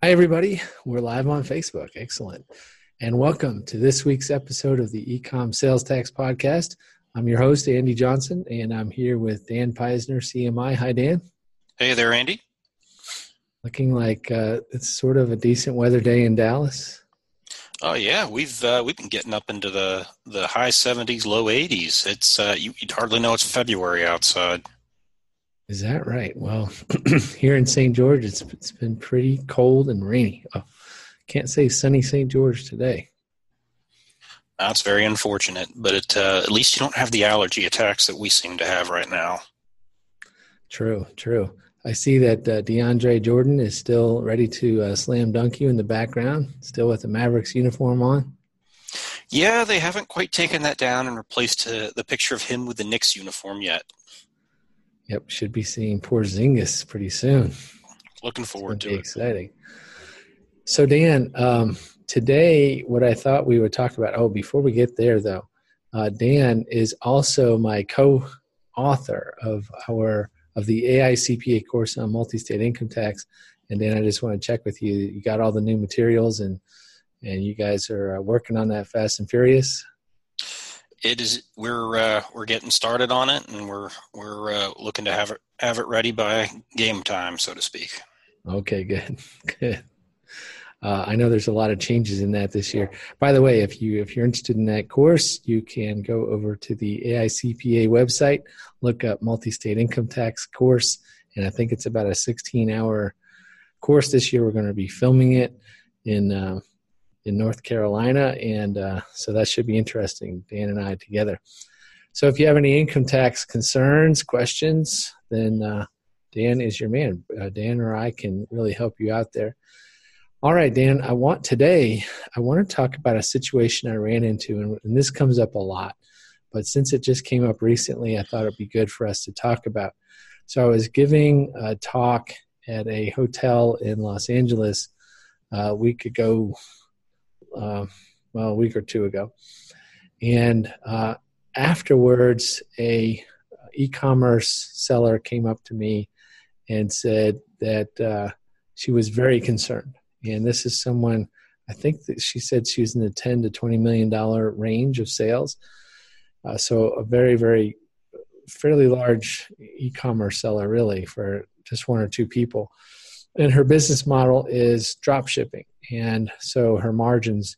Hi, everybody. We're live on Facebook. Excellent. And welcome to this week's episode of the Ecom Sales Tax Podcast. I'm your host, Andy Johnson, and I'm here with Dan Peisner, CMI. Hi, Dan. Hey there, Andy. Looking like it's sort of a decent weather day in Dallas. Oh, yeah. We've been getting up into the high 70s, low 80s. It's you'd hardly know it's February outside. Is that right? Well, here in St. George, it's been pretty cold and rainy. Oh, can't say sunny St. George today. That's very unfortunate, but at least you don't have the allergy attacks that we seem to have right now. True. I see that DeAndre Jordan is still ready to slam dunk you in the background, still with the Mavericks uniform on. Yeah, they haven't quite taken that down and replaced the picture of him with the Knicks uniform yet. Yep, should be seeing Porzingis pretty soon. Looking forward to it. Exciting. So, Dan, today what I thought we would talk about – oh, before we get there, though, Dan is also my co-author of the AICPA course on multi-state income tax. And, Dan, I just want to check with you. You got all the new materials, and you guys are working on that fast and furious. It is. We're getting started on it, and we're looking to have it ready by game time, so to speak. Okay, good. I know there's a lot of changes in that this year. By the way, if you're interested in that course, you can go over to the AICPA website, look up multi-state income tax course, and I think it's about a 16-hour course this year. We're going to be filming it in North Carolina, and so that should be interesting, Dan and I together. So if you have any income tax concerns, questions, then Dan is your man. Dan or I can really help you out there. All right, Dan, I want to talk about a situation I ran into, and this comes up a lot, but since it just came up recently, I thought it'd be good for us to talk about. So I was giving a talk at a hotel in Los Angeles a week ago, a week or two ago. And afterwards, a e-commerce seller came up to me and said that she was very concerned. And this is someone, I think that she said she was in the $10 to $20 million range of sales. So a very, very fairly large e-commerce seller, really, for just one or two people. And her business model is drop shipping. And so her margins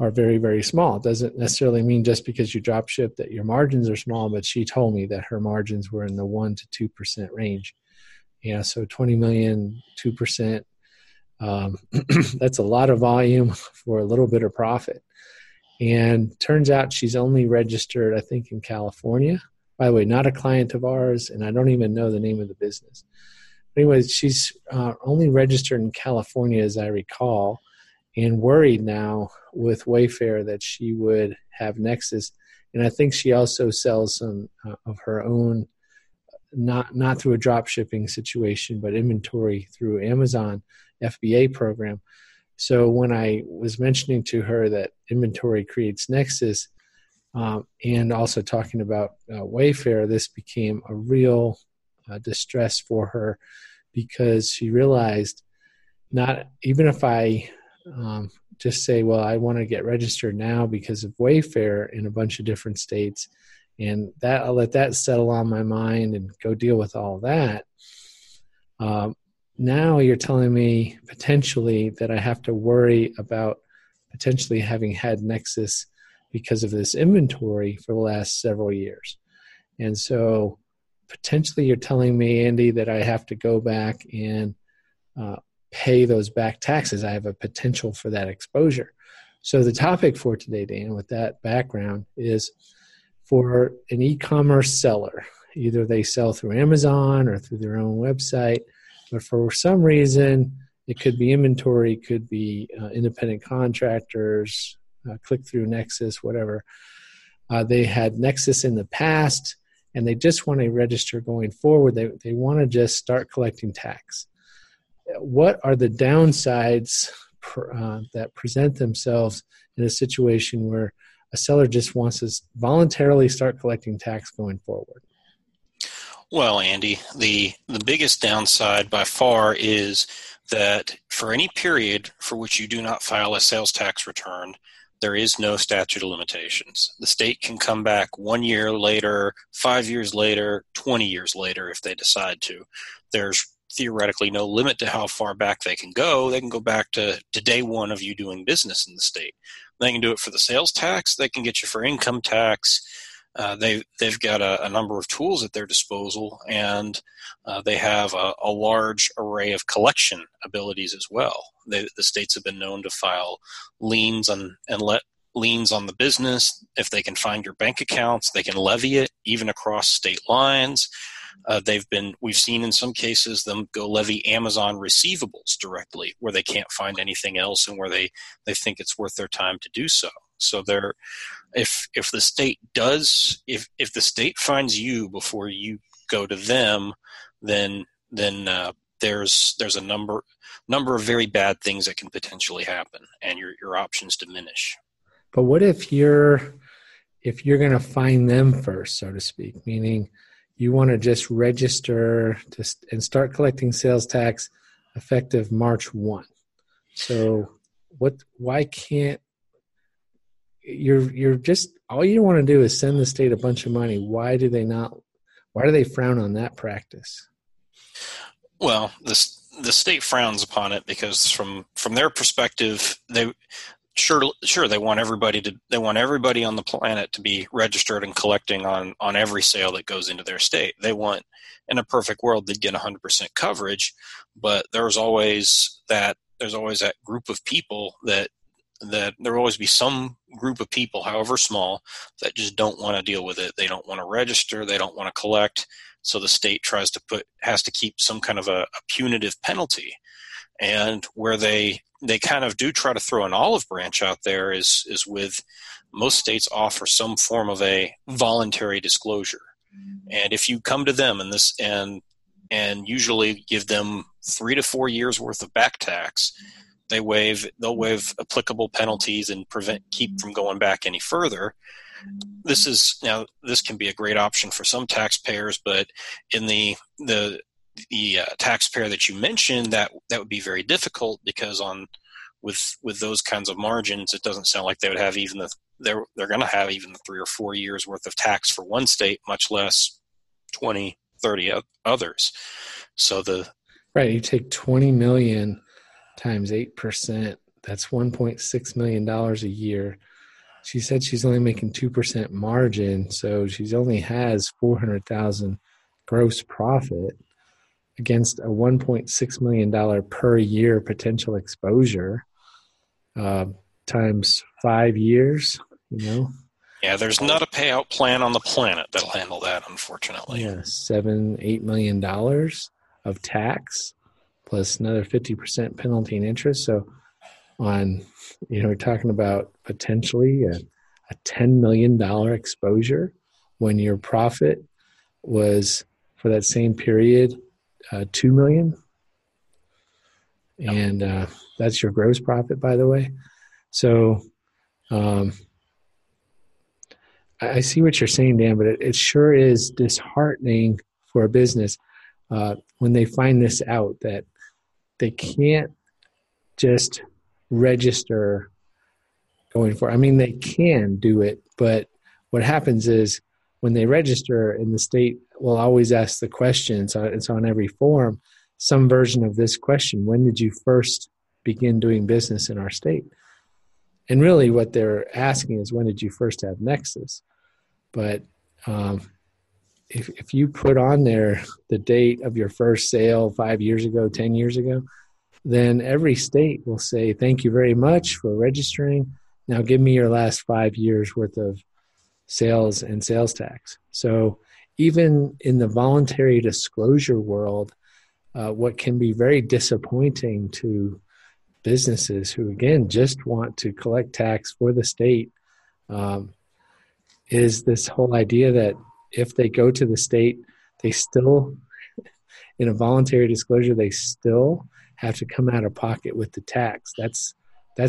are very, very small. It doesn't necessarily mean just because you drop ship that your margins are small, but she told me that her margins were in the 1% to 2% range. Yeah, so 20 million, 2%. That's a lot of volume for a little bit of profit. And turns out she's only registered, I think, in California. By the way, not a client of ours, and I don't even know the name of the business. Anyway, she's only registered in California, as I recall, and worried now with Wayfair that she would have nexus. And I think she also sells some of her own, not through a drop shipping situation, but inventory through Amazon FBA program. So when I was mentioning to her that inventory creates nexus, and also talking about Wayfair, this became a real distress for her, because she realized, not even if I just say, well, I want to get registered now because of Wayfair in a bunch of different states, and that I'll let that settle on my mind and go deal with all that. Now you're telling me potentially that I have to worry about potentially having had nexus because of this inventory for the last several years. And so potentially you're telling me, Andy, that I have to go back and pay those back taxes. I have a potential for that exposure. So the topic for today, Dan, with that background, is for an e-commerce seller. Either they sell through Amazon or through their own website, but for some reason, it could be inventory, could be independent contractors, click-through nexus, whatever. They had nexus in the past, and they just want to register going forward. They want to just start collecting tax. What are the downsides that present themselves in a situation where a seller just wants to voluntarily start collecting tax going forward? Well, Andy, the biggest downside by far is that for any period for which you do not file a sales tax return, there is no statute of limitations. The state can come back 1 year later, 5 years later, 20 years later if they decide to. There's theoretically no limit to how far back they can go. They can go back to day one of you doing business in the state. They can do it for the sales tax. They can get you for income tax. They've got a number of tools at their disposal, and they have a large array of collection abilities as well. The states have been known to file liens and let liens on the business. If they can find your bank accounts, they can levy it even across state lines. We've seen in some cases them go levy Amazon receivables directly where they can't find anything else and where they think it's worth their time to do so. So if the state finds you before you go to them, then there's a number of very bad things that can potentially happen, and your options diminish. But what if you're going to find them first, so to speak, meaning you want to just register and start collecting sales tax effective March 1. So why can't you're just, all you want to do is send the state a bunch of money. Why do they frown on that practice? Well, the state frowns upon it because from their perspective, they want everybody on the planet to be registered and collecting on every sale that goes into their state. They want, in a perfect world, they'd get 100% coverage, but there's always that group of people that there will always be some group of people, however small, that just don't want to deal with it. They don't want to register. They don't want to collect. So the state has to keep some kind of a punitive penalty. And where they kind of do try to throw an olive branch out there is with most states offer some form of a voluntary disclosure. And if you come to them and usually give them 3 to 4 years worth of back tax, they'll waive applicable penalties and keep from going back any further. This can be a great option for some taxpayers, but in the taxpayer that you mentioned, that would be very difficult because with those kinds of margins, it doesn't sound like they would have they're going to have even the 3 or 4 years worth of tax for one state, much less 20, 30 others. So you take 20 million times 8%, that's $1.6 million a year. She said she's only making 2% margin, so she's only has $400,000 gross profit against a $1.6 million per year potential exposure times 5 years, Yeah, there's not a payout plan on the planet that'll handle that, unfortunately. Yeah, $7, $8 million of tax plus another 50% penalty and interest. So we're talking about potentially a $10 million exposure when your profit was for that same period, $2 million. Yep. And that's your gross profit, by the way. So I see what you're saying, Dan, but it sure is disheartening for a business when they find this out, that they can't just register going for it. I mean, they can do it, but what happens is when they register, and the state will always ask the question, so it's on every form, some version of this question: when did you first begin doing business in our state? And really what they're asking is, when did you first have Nexus? But if you put on there the date of your first sale 5 years ago, 10 years ago, then every state will say, thank you very much for registering. Now give me your last 5 years worth of sales and sales tax. So even in the voluntary disclosure world, what can be very disappointing to businesses who, again, just want to collect tax for the state, is this whole idea that if they go to the state, they still, in a voluntary disclosure, they still have to come out of pocket with the tax. That's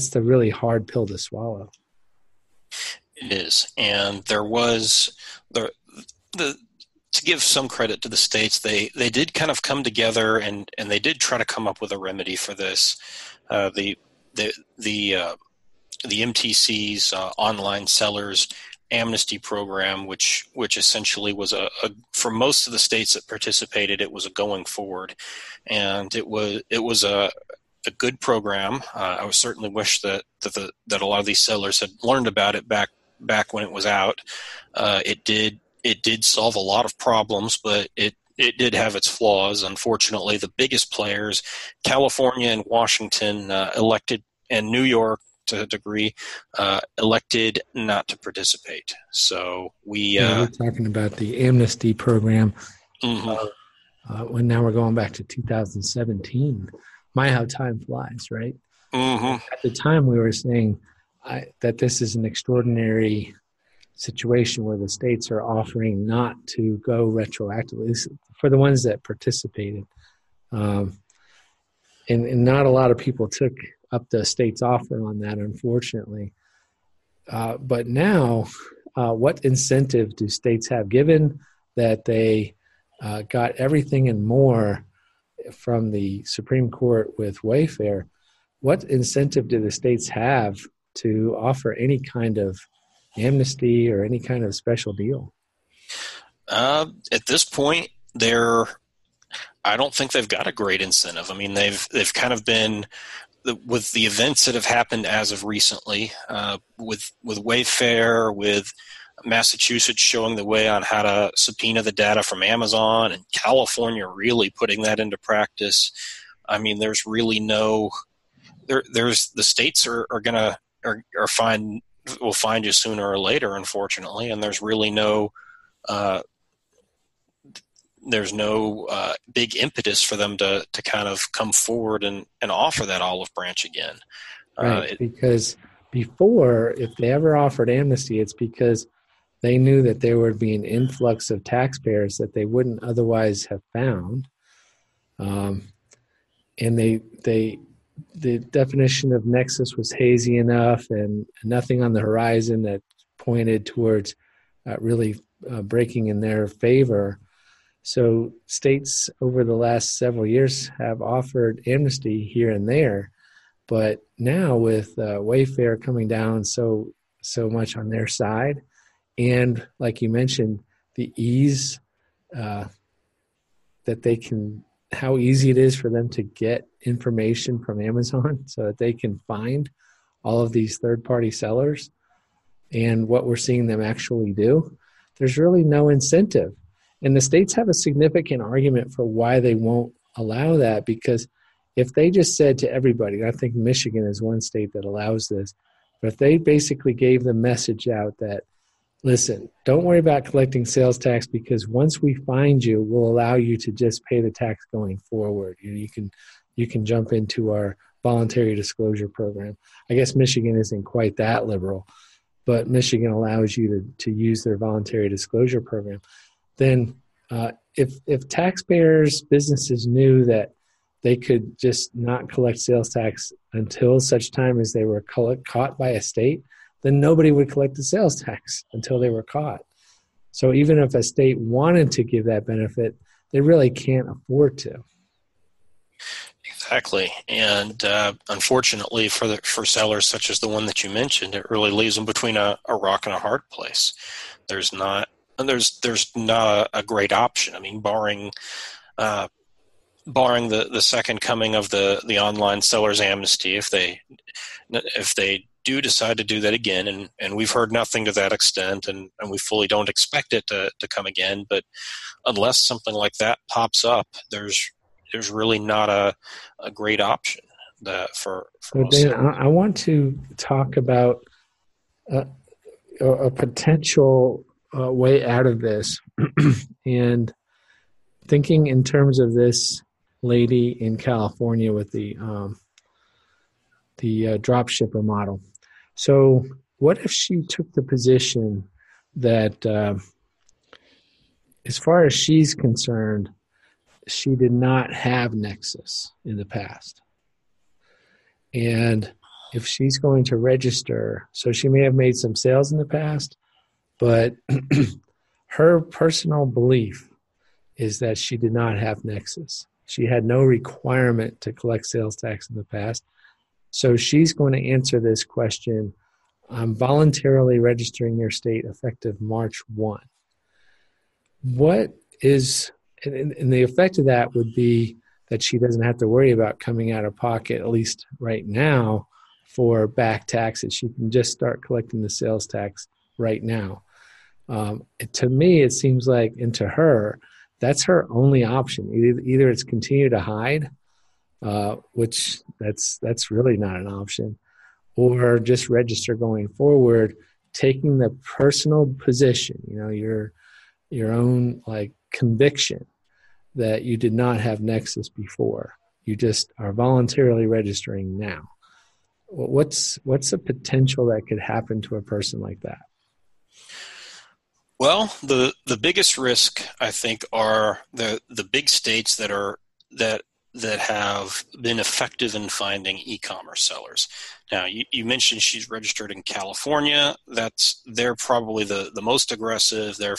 the really hard pill to swallow. It is. And there was the to give some credit to the states, they did kind of come together and they did try to come up with a remedy for this. The MTC's online sellers amnesty program, which essentially was for most of the states that participated, it was a going forward, and it was a good program. I would certainly wish that a lot of these sellers had learned about it back when it was out. It did solve a lot of problems, but it did have its flaws. Unfortunately, the biggest players, California and Washington, elected, and New York to a degree, elected not to participate. So we're talking about the amnesty program. Mm-hmm. Now we're going back to 2017. My, how time flies, right? Mm-hmm. At the time, we were saying that this is an extraordinary situation where the states are offering not to go retroactively for the ones that participated. And not a lot of people took up the state's offer on that, unfortunately. But now, what incentive do states have, given that they got everything and more from the Supreme Court with Wayfair? What incentive do the states have to offer any kind of amnesty or any kind of special deal? At this point, I don't think they've got a great incentive. I mean, they've kind of been, with the events that have happened as of recently, with Wayfair, with Massachusetts showing the way on how to subpoena the data from Amazon, and California really putting that into practice. I mean, there's really no, there's the states are gonna are fine. Will find you sooner or later, unfortunately, and there's really no big impetus for them to kind of come forward and offer that olive branch again. Right, because before, if they ever offered amnesty, it's because they knew that there would be an influx of taxpayers that they wouldn't otherwise have found. And the definition of nexus was hazy enough and nothing on the horizon that pointed towards really breaking in their favor. So states over the last several years have offered amnesty here and there, but now with Wayfair coming down so much on their side, and like you mentioned, the ease that they can, how easy it is for them to get information from Amazon so that they can find all of these third-party sellers and what we're seeing them actually do, there's really no incentive. And the states have a significant argument for why they won't allow that, because if they just said to everybody, and I think Michigan is one state that allows this, but if they basically gave the message out that, listen, don't worry about collecting sales tax, because once we find you, we'll allow you to just pay the tax going forward. You can jump into our voluntary disclosure program. I guess Michigan isn't quite that liberal, but Michigan allows you to use their voluntary disclosure program. Then if taxpayers, businesses knew that they could just not collect sales tax until such time as they were caught by a state, then nobody would collect the sales tax until they were caught. So even if a state wanted to give that benefit, they really can't afford to. Exactly. And unfortunately for sellers such as the one that you mentioned, it really leaves them between a rock and a hard place. There's not a great option. I mean, barring the second coming of the online sellers amnesty, if they do decide to do that again, and we've heard nothing to that extent, and we fully don't expect it to come again, but unless something like that pops up, there's really not a great option for most. Dan, I want to talk about a potential way out of this and thinking in terms of this lady in California with the dropshipper model. So what if she took the position that as far as she's concerned, she did not have nexus in the past? And if she's going to register, so she may have made some sales in the past, but her personal belief is that she did not have nexus. She had no requirement to collect sales tax in the past. So she's going to answer this question. I'm voluntarily registering your state effective March 1. What is, and the effect of that would be that she doesn't have to worry about coming out of pocket, at least right now, for back taxes. She can just start collecting the sales tax right now. To me, it seems like, and to her, that's her only option. Either it's continue to hide, which that's really not an option, or just register going forward, taking the personal position, you know, your own like conviction that you did not have nexus before. You just are voluntarily registering now. What's the potential that could happen to a person like that? Well, the biggest risk, I think, are the big states that have been effective in finding e-commerce sellers. Now, you mentioned she's registered in California. They're probably the most aggressive. They're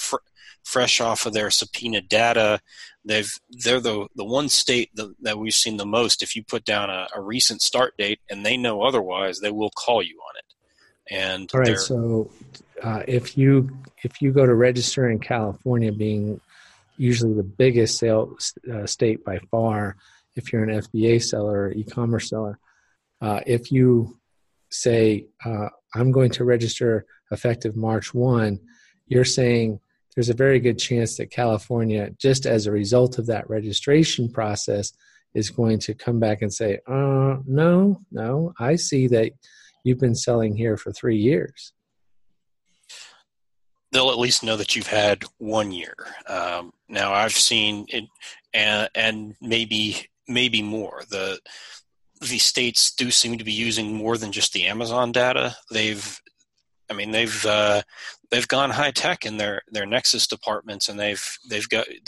fresh off of their subpoena data. They're the one state that we've seen the most. If you put down a recent start date and they know otherwise, they will call you on it. And all right, so if you go to register in California, being usually the biggest sales state by far, if you're an FBA seller or e-commerce seller, if you say, I'm going to register effective March 1, you're saying there's a very good chance that California, just as a result of that registration process, is going to come back and say, no, I see that you've been selling here for 3 years. They'll at least know that you've had 1 year. Now I've seen it, and maybe more. The states do seem to be using more than just the Amazon data. They've gone high tech in their Nexus departments, and they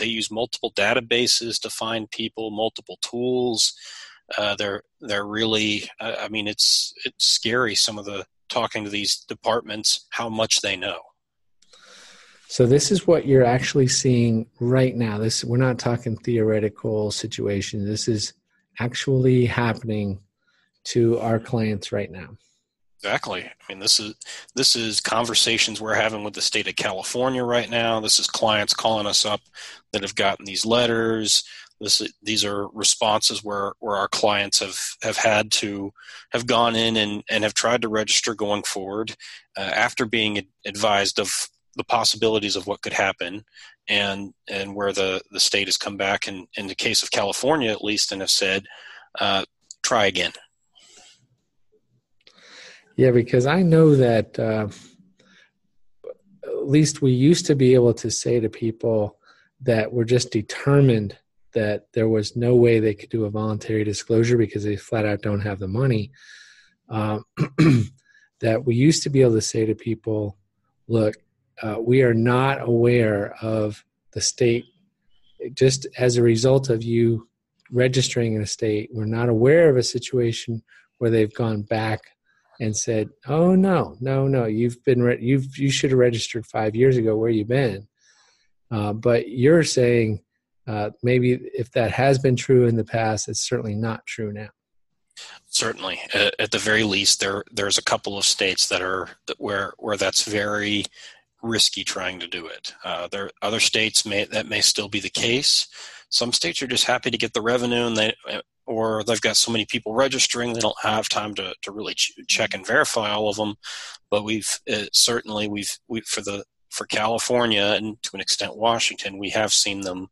use multiple databases to find people, multiple tools. They're really, it's scary. Some of the talking to these departments, how much they know. So this is what you're actually seeing right now. We're not talking theoretical situations. This is actually happening to our clients right now. Exactly. I mean, this is conversations we're having with the state of California right now. This is clients calling us up that have gotten these letters. These are responses where our clients have had to have gone in and have tried to register going forward after being advised of the possibilities of what could happen, and where the state has come back, and in the case of California at least, and have said, try again. Yeah, because I know that at least we used to be able to say to people that were just determined that there was no way they could do a voluntary disclosure because they flat out don't have the money, that we used to be able to say to people, look, we are not aware of the state. Just as a result of you registering in a state, we're not aware of a situation where they've gone back and said, "Oh no, you should have registered 5 years ago. Where you been?" But you're saying maybe if that has been true in the past, it's certainly not true now. Certainly, at the very least, there's a couple of states that are where that's very risky trying to do it. There are other states that may still be the case. Some states are just happy to get the revenue, or they've got so many people registering they don't have time to really check and verify all of them. But for California and to an extent Washington, we have seen them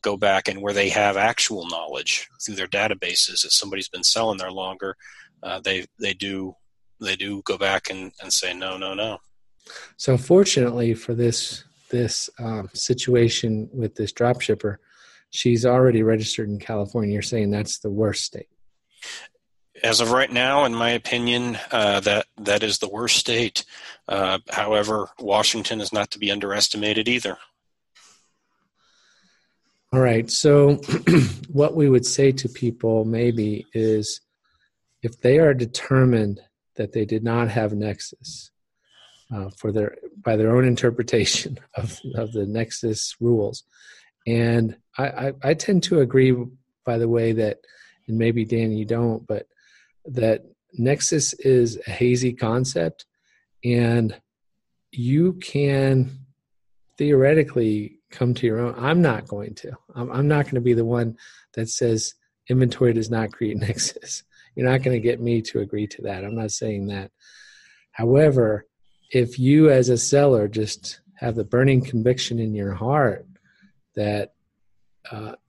go back, and where they have actual knowledge through their databases that somebody's been selling there longer, they do go back and say no. So fortunately for this situation with this dropshipper, she's already registered in California. You're saying that's the worst state? As of right now, in my opinion, that is the worst state. However, Washington is not to be underestimated either. All right. So what we would say to people maybe is if they are determined that they did not have nexus, by their own interpretation of the nexus rules. And I tend to agree, by the way, that, and maybe Dan, you don't, but that nexus is a hazy concept, and you can theoretically come to your own. I'm not going to. I'm not going to be the one that says inventory does not create nexus. You're not going to get me to agree to that. I'm not saying that. However, if you as a seller just have the burning conviction in your heart that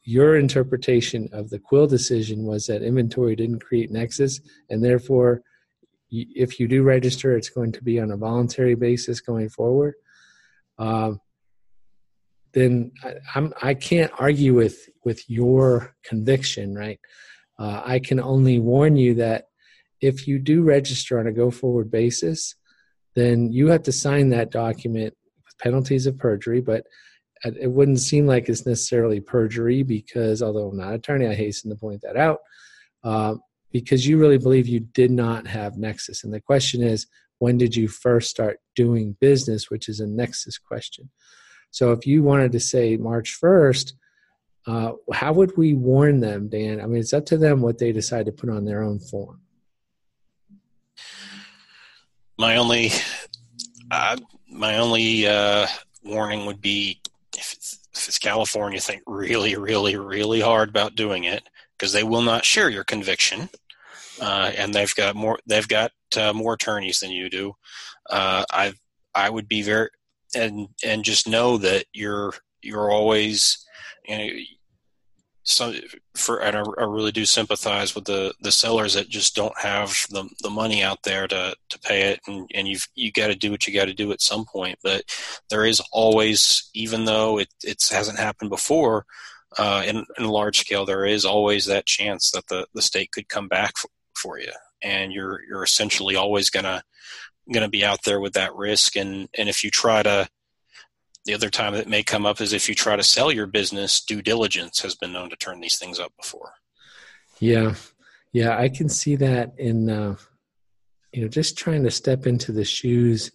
your interpretation of the Quill decision was that inventory didn't create nexus, and therefore, if you do register, it's going to be on a voluntary basis going forward, then I can't argue with your conviction, right? I can only warn you that if you do register on a go-forward basis, then you have to sign that document with penalties of perjury, but it wouldn't seem like it's necessarily perjury because, although I'm not an attorney, I hasten to point that out, because you really believe you did not have nexus. And the question is, when did you first start doing business, which is a nexus question. So if you wanted to say March 1st, how would we warn them, Dan? I mean, it's up to them what they decide to put on their own form. My only warning would be, if it's California, think really, really, really hard about doing it, because they will not share your conviction, and they've got more attorneys than you do. I would be very and just know that you're always, you know, I really do sympathize with the sellers that just don't have the money out there to pay it, and you got to do what you got to do at some point. But there is always, even though it hasn't happened before, in large scale, there is always that chance that the state could come back for you, and you're essentially always gonna be out there with that risk. And if you try to. The other time that may come up is if you try to sell your business, due diligence has been known to turn these things up before. Yeah, I can see that in, just trying to step into the shoes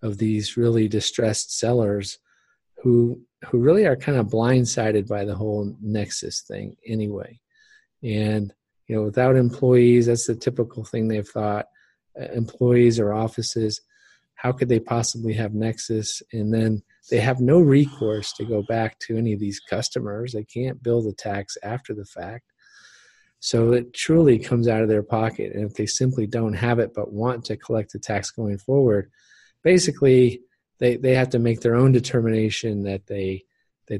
of these really distressed sellers who really are kind of blindsided by the whole nexus thing anyway. And, without employees, that's the typical thing they've thought, employees or offices, how could they possibly have nexus? And then they have no recourse to go back to any of these customers. They can't bill the tax after the fact. So it truly comes out of their pocket. And if they simply don't have it but want to collect the tax going forward, basically they have to make their own determination that they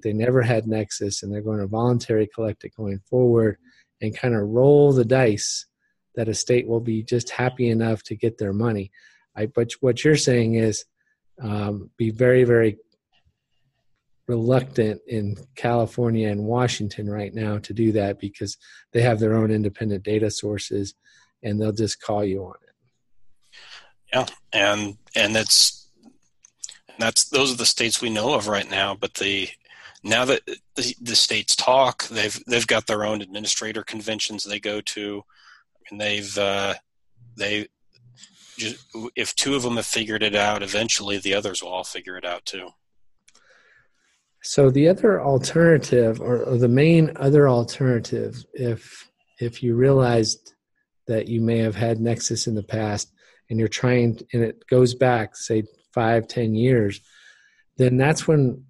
never had nexus, and they're going to voluntarily collect it going forward and kind of roll the dice that a state will be just happy enough to get their money. But what you're saying is be very, very reluctant in California and Washington right now to do that, because they have their own independent data sources and they'll just call you on it. Yeah. And those are the states we know of right now, but now that the states talk, they've got their own administrator conventions they go to, and if two of them have figured it out, eventually the others will all figure it out too. So the other alternative, or the main other alternative, if you realized that you may have had nexus in the past and you're trying, and it goes back, say 5-10 years, then that's when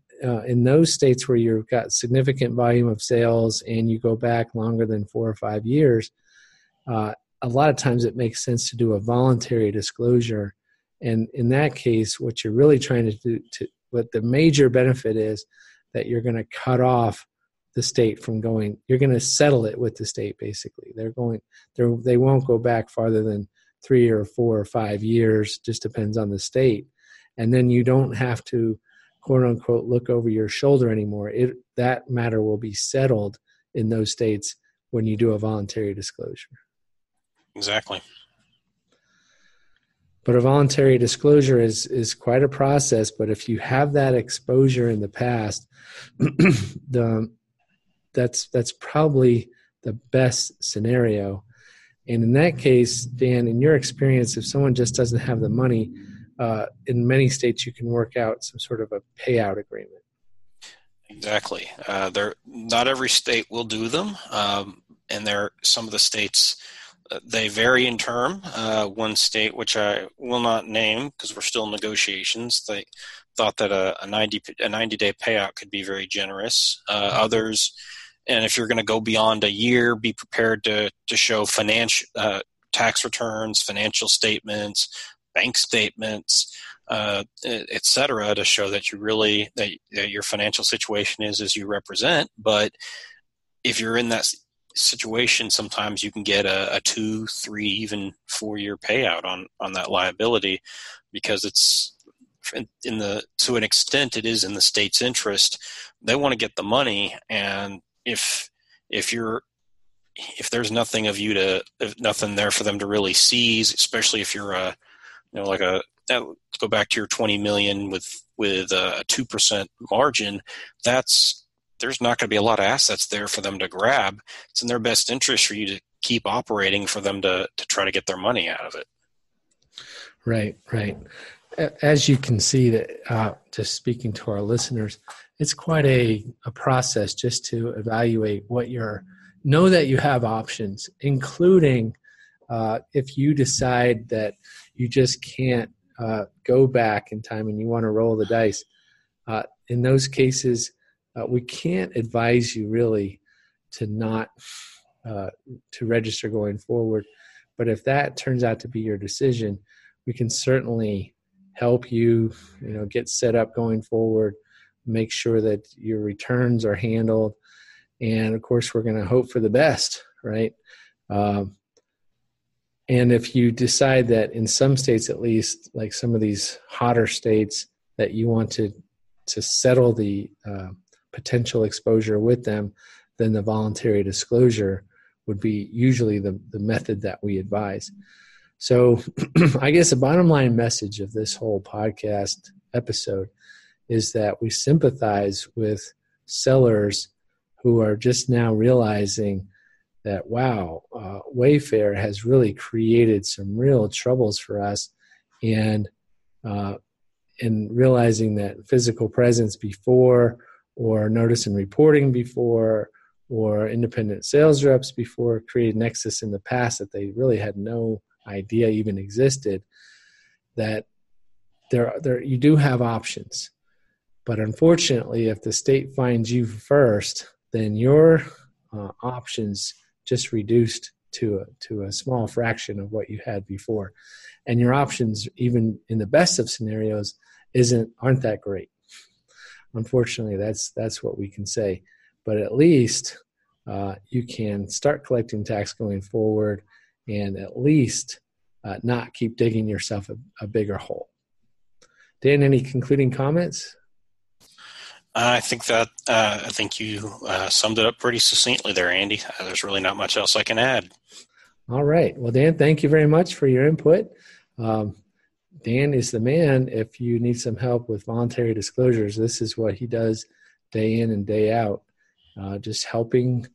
in those states where you've got significant volume of sales and you go back longer than 4 or 5 years, a lot of times it makes sense to do a voluntary disclosure. And in that case, what you're really trying to do, what the major benefit is, that you're going to cut off the state from going, you're going to settle it with the state, basically. They won't go back farther than 3 or 4 or 5 years, just depends on the state. And then you don't have to, quote unquote, look over your shoulder anymore. That matter will be settled in those states when you do a voluntary disclosure. Exactly. But a voluntary disclosure is quite a process. But if you have that exposure in the past, that's probably the best scenario. And in that case, Dan, in your experience, if someone just doesn't have the money, in many states you can work out some sort of a payout agreement. Exactly. Not every state will do them, and there are some of the states, they vary in term. One state, which I will not name because we're still in negotiations, they thought that a 90-day payout could be very generous. Others, and if you're going to go beyond a year, be prepared to show tax returns, financial statements, bank statements, et cetera, to show that you really, that your financial situation is as you represent. But if you're in that situation, sometimes you can get a 2, 3, even 4-year payout on that liability, because it's to an extent it is in the state's interest. They want to get the money, and if there's nothing of you nothing there for them to really seize, especially if you're go back to your 20 million with a 2% margin, there's not going to be a lot of assets there for them to grab. It's in their best interest for you to keep operating, for them to try to get their money out of it. Right. As you can see, that just speaking to our listeners, it's quite a process just to evaluate know that you have options, including if you decide that you just can't go back in time and you want to roll the dice. In those cases, we can't advise you really to not to register going forward. But if that turns out to be your decision, we can certainly help you, get set up going forward, make sure that your returns are handled. And of course, we're going to hope for the best, right? And if you decide that in some states, at least, like some of these hotter states, that you want to settle the potential exposure with them, then the voluntary disclosure would be usually the method that we advise. So I guess the bottom line message of this whole podcast episode is that we sympathize with sellers who are just now realizing that, wow, Wayfair has really created some real troubles for us, and realizing that physical presence before, or notice and reporting before, or independent sales reps before created Nexus in the past that they really had no idea even existed, that there you do have options. But unfortunately, if the state finds you first, then your options just reduced to a small fraction of what you had before, and your options, even in the best of scenarios, aren't that great. Unfortunately, that's what we can say. But at least you can start collecting tax going forward, and at least not keep digging yourself a bigger hole. Dan, any concluding comments? I think you summed it up pretty succinctly there, Andy. There's really not much else I can add. All right. Well, Dan, thank you very much for your input. Dan is the man. If you need some help with voluntary disclosures, this is what he does day in and day out, just helping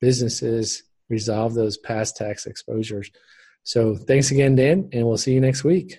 businesses resolve those past tax exposures. So thanks again, Dan, and we'll see you next week.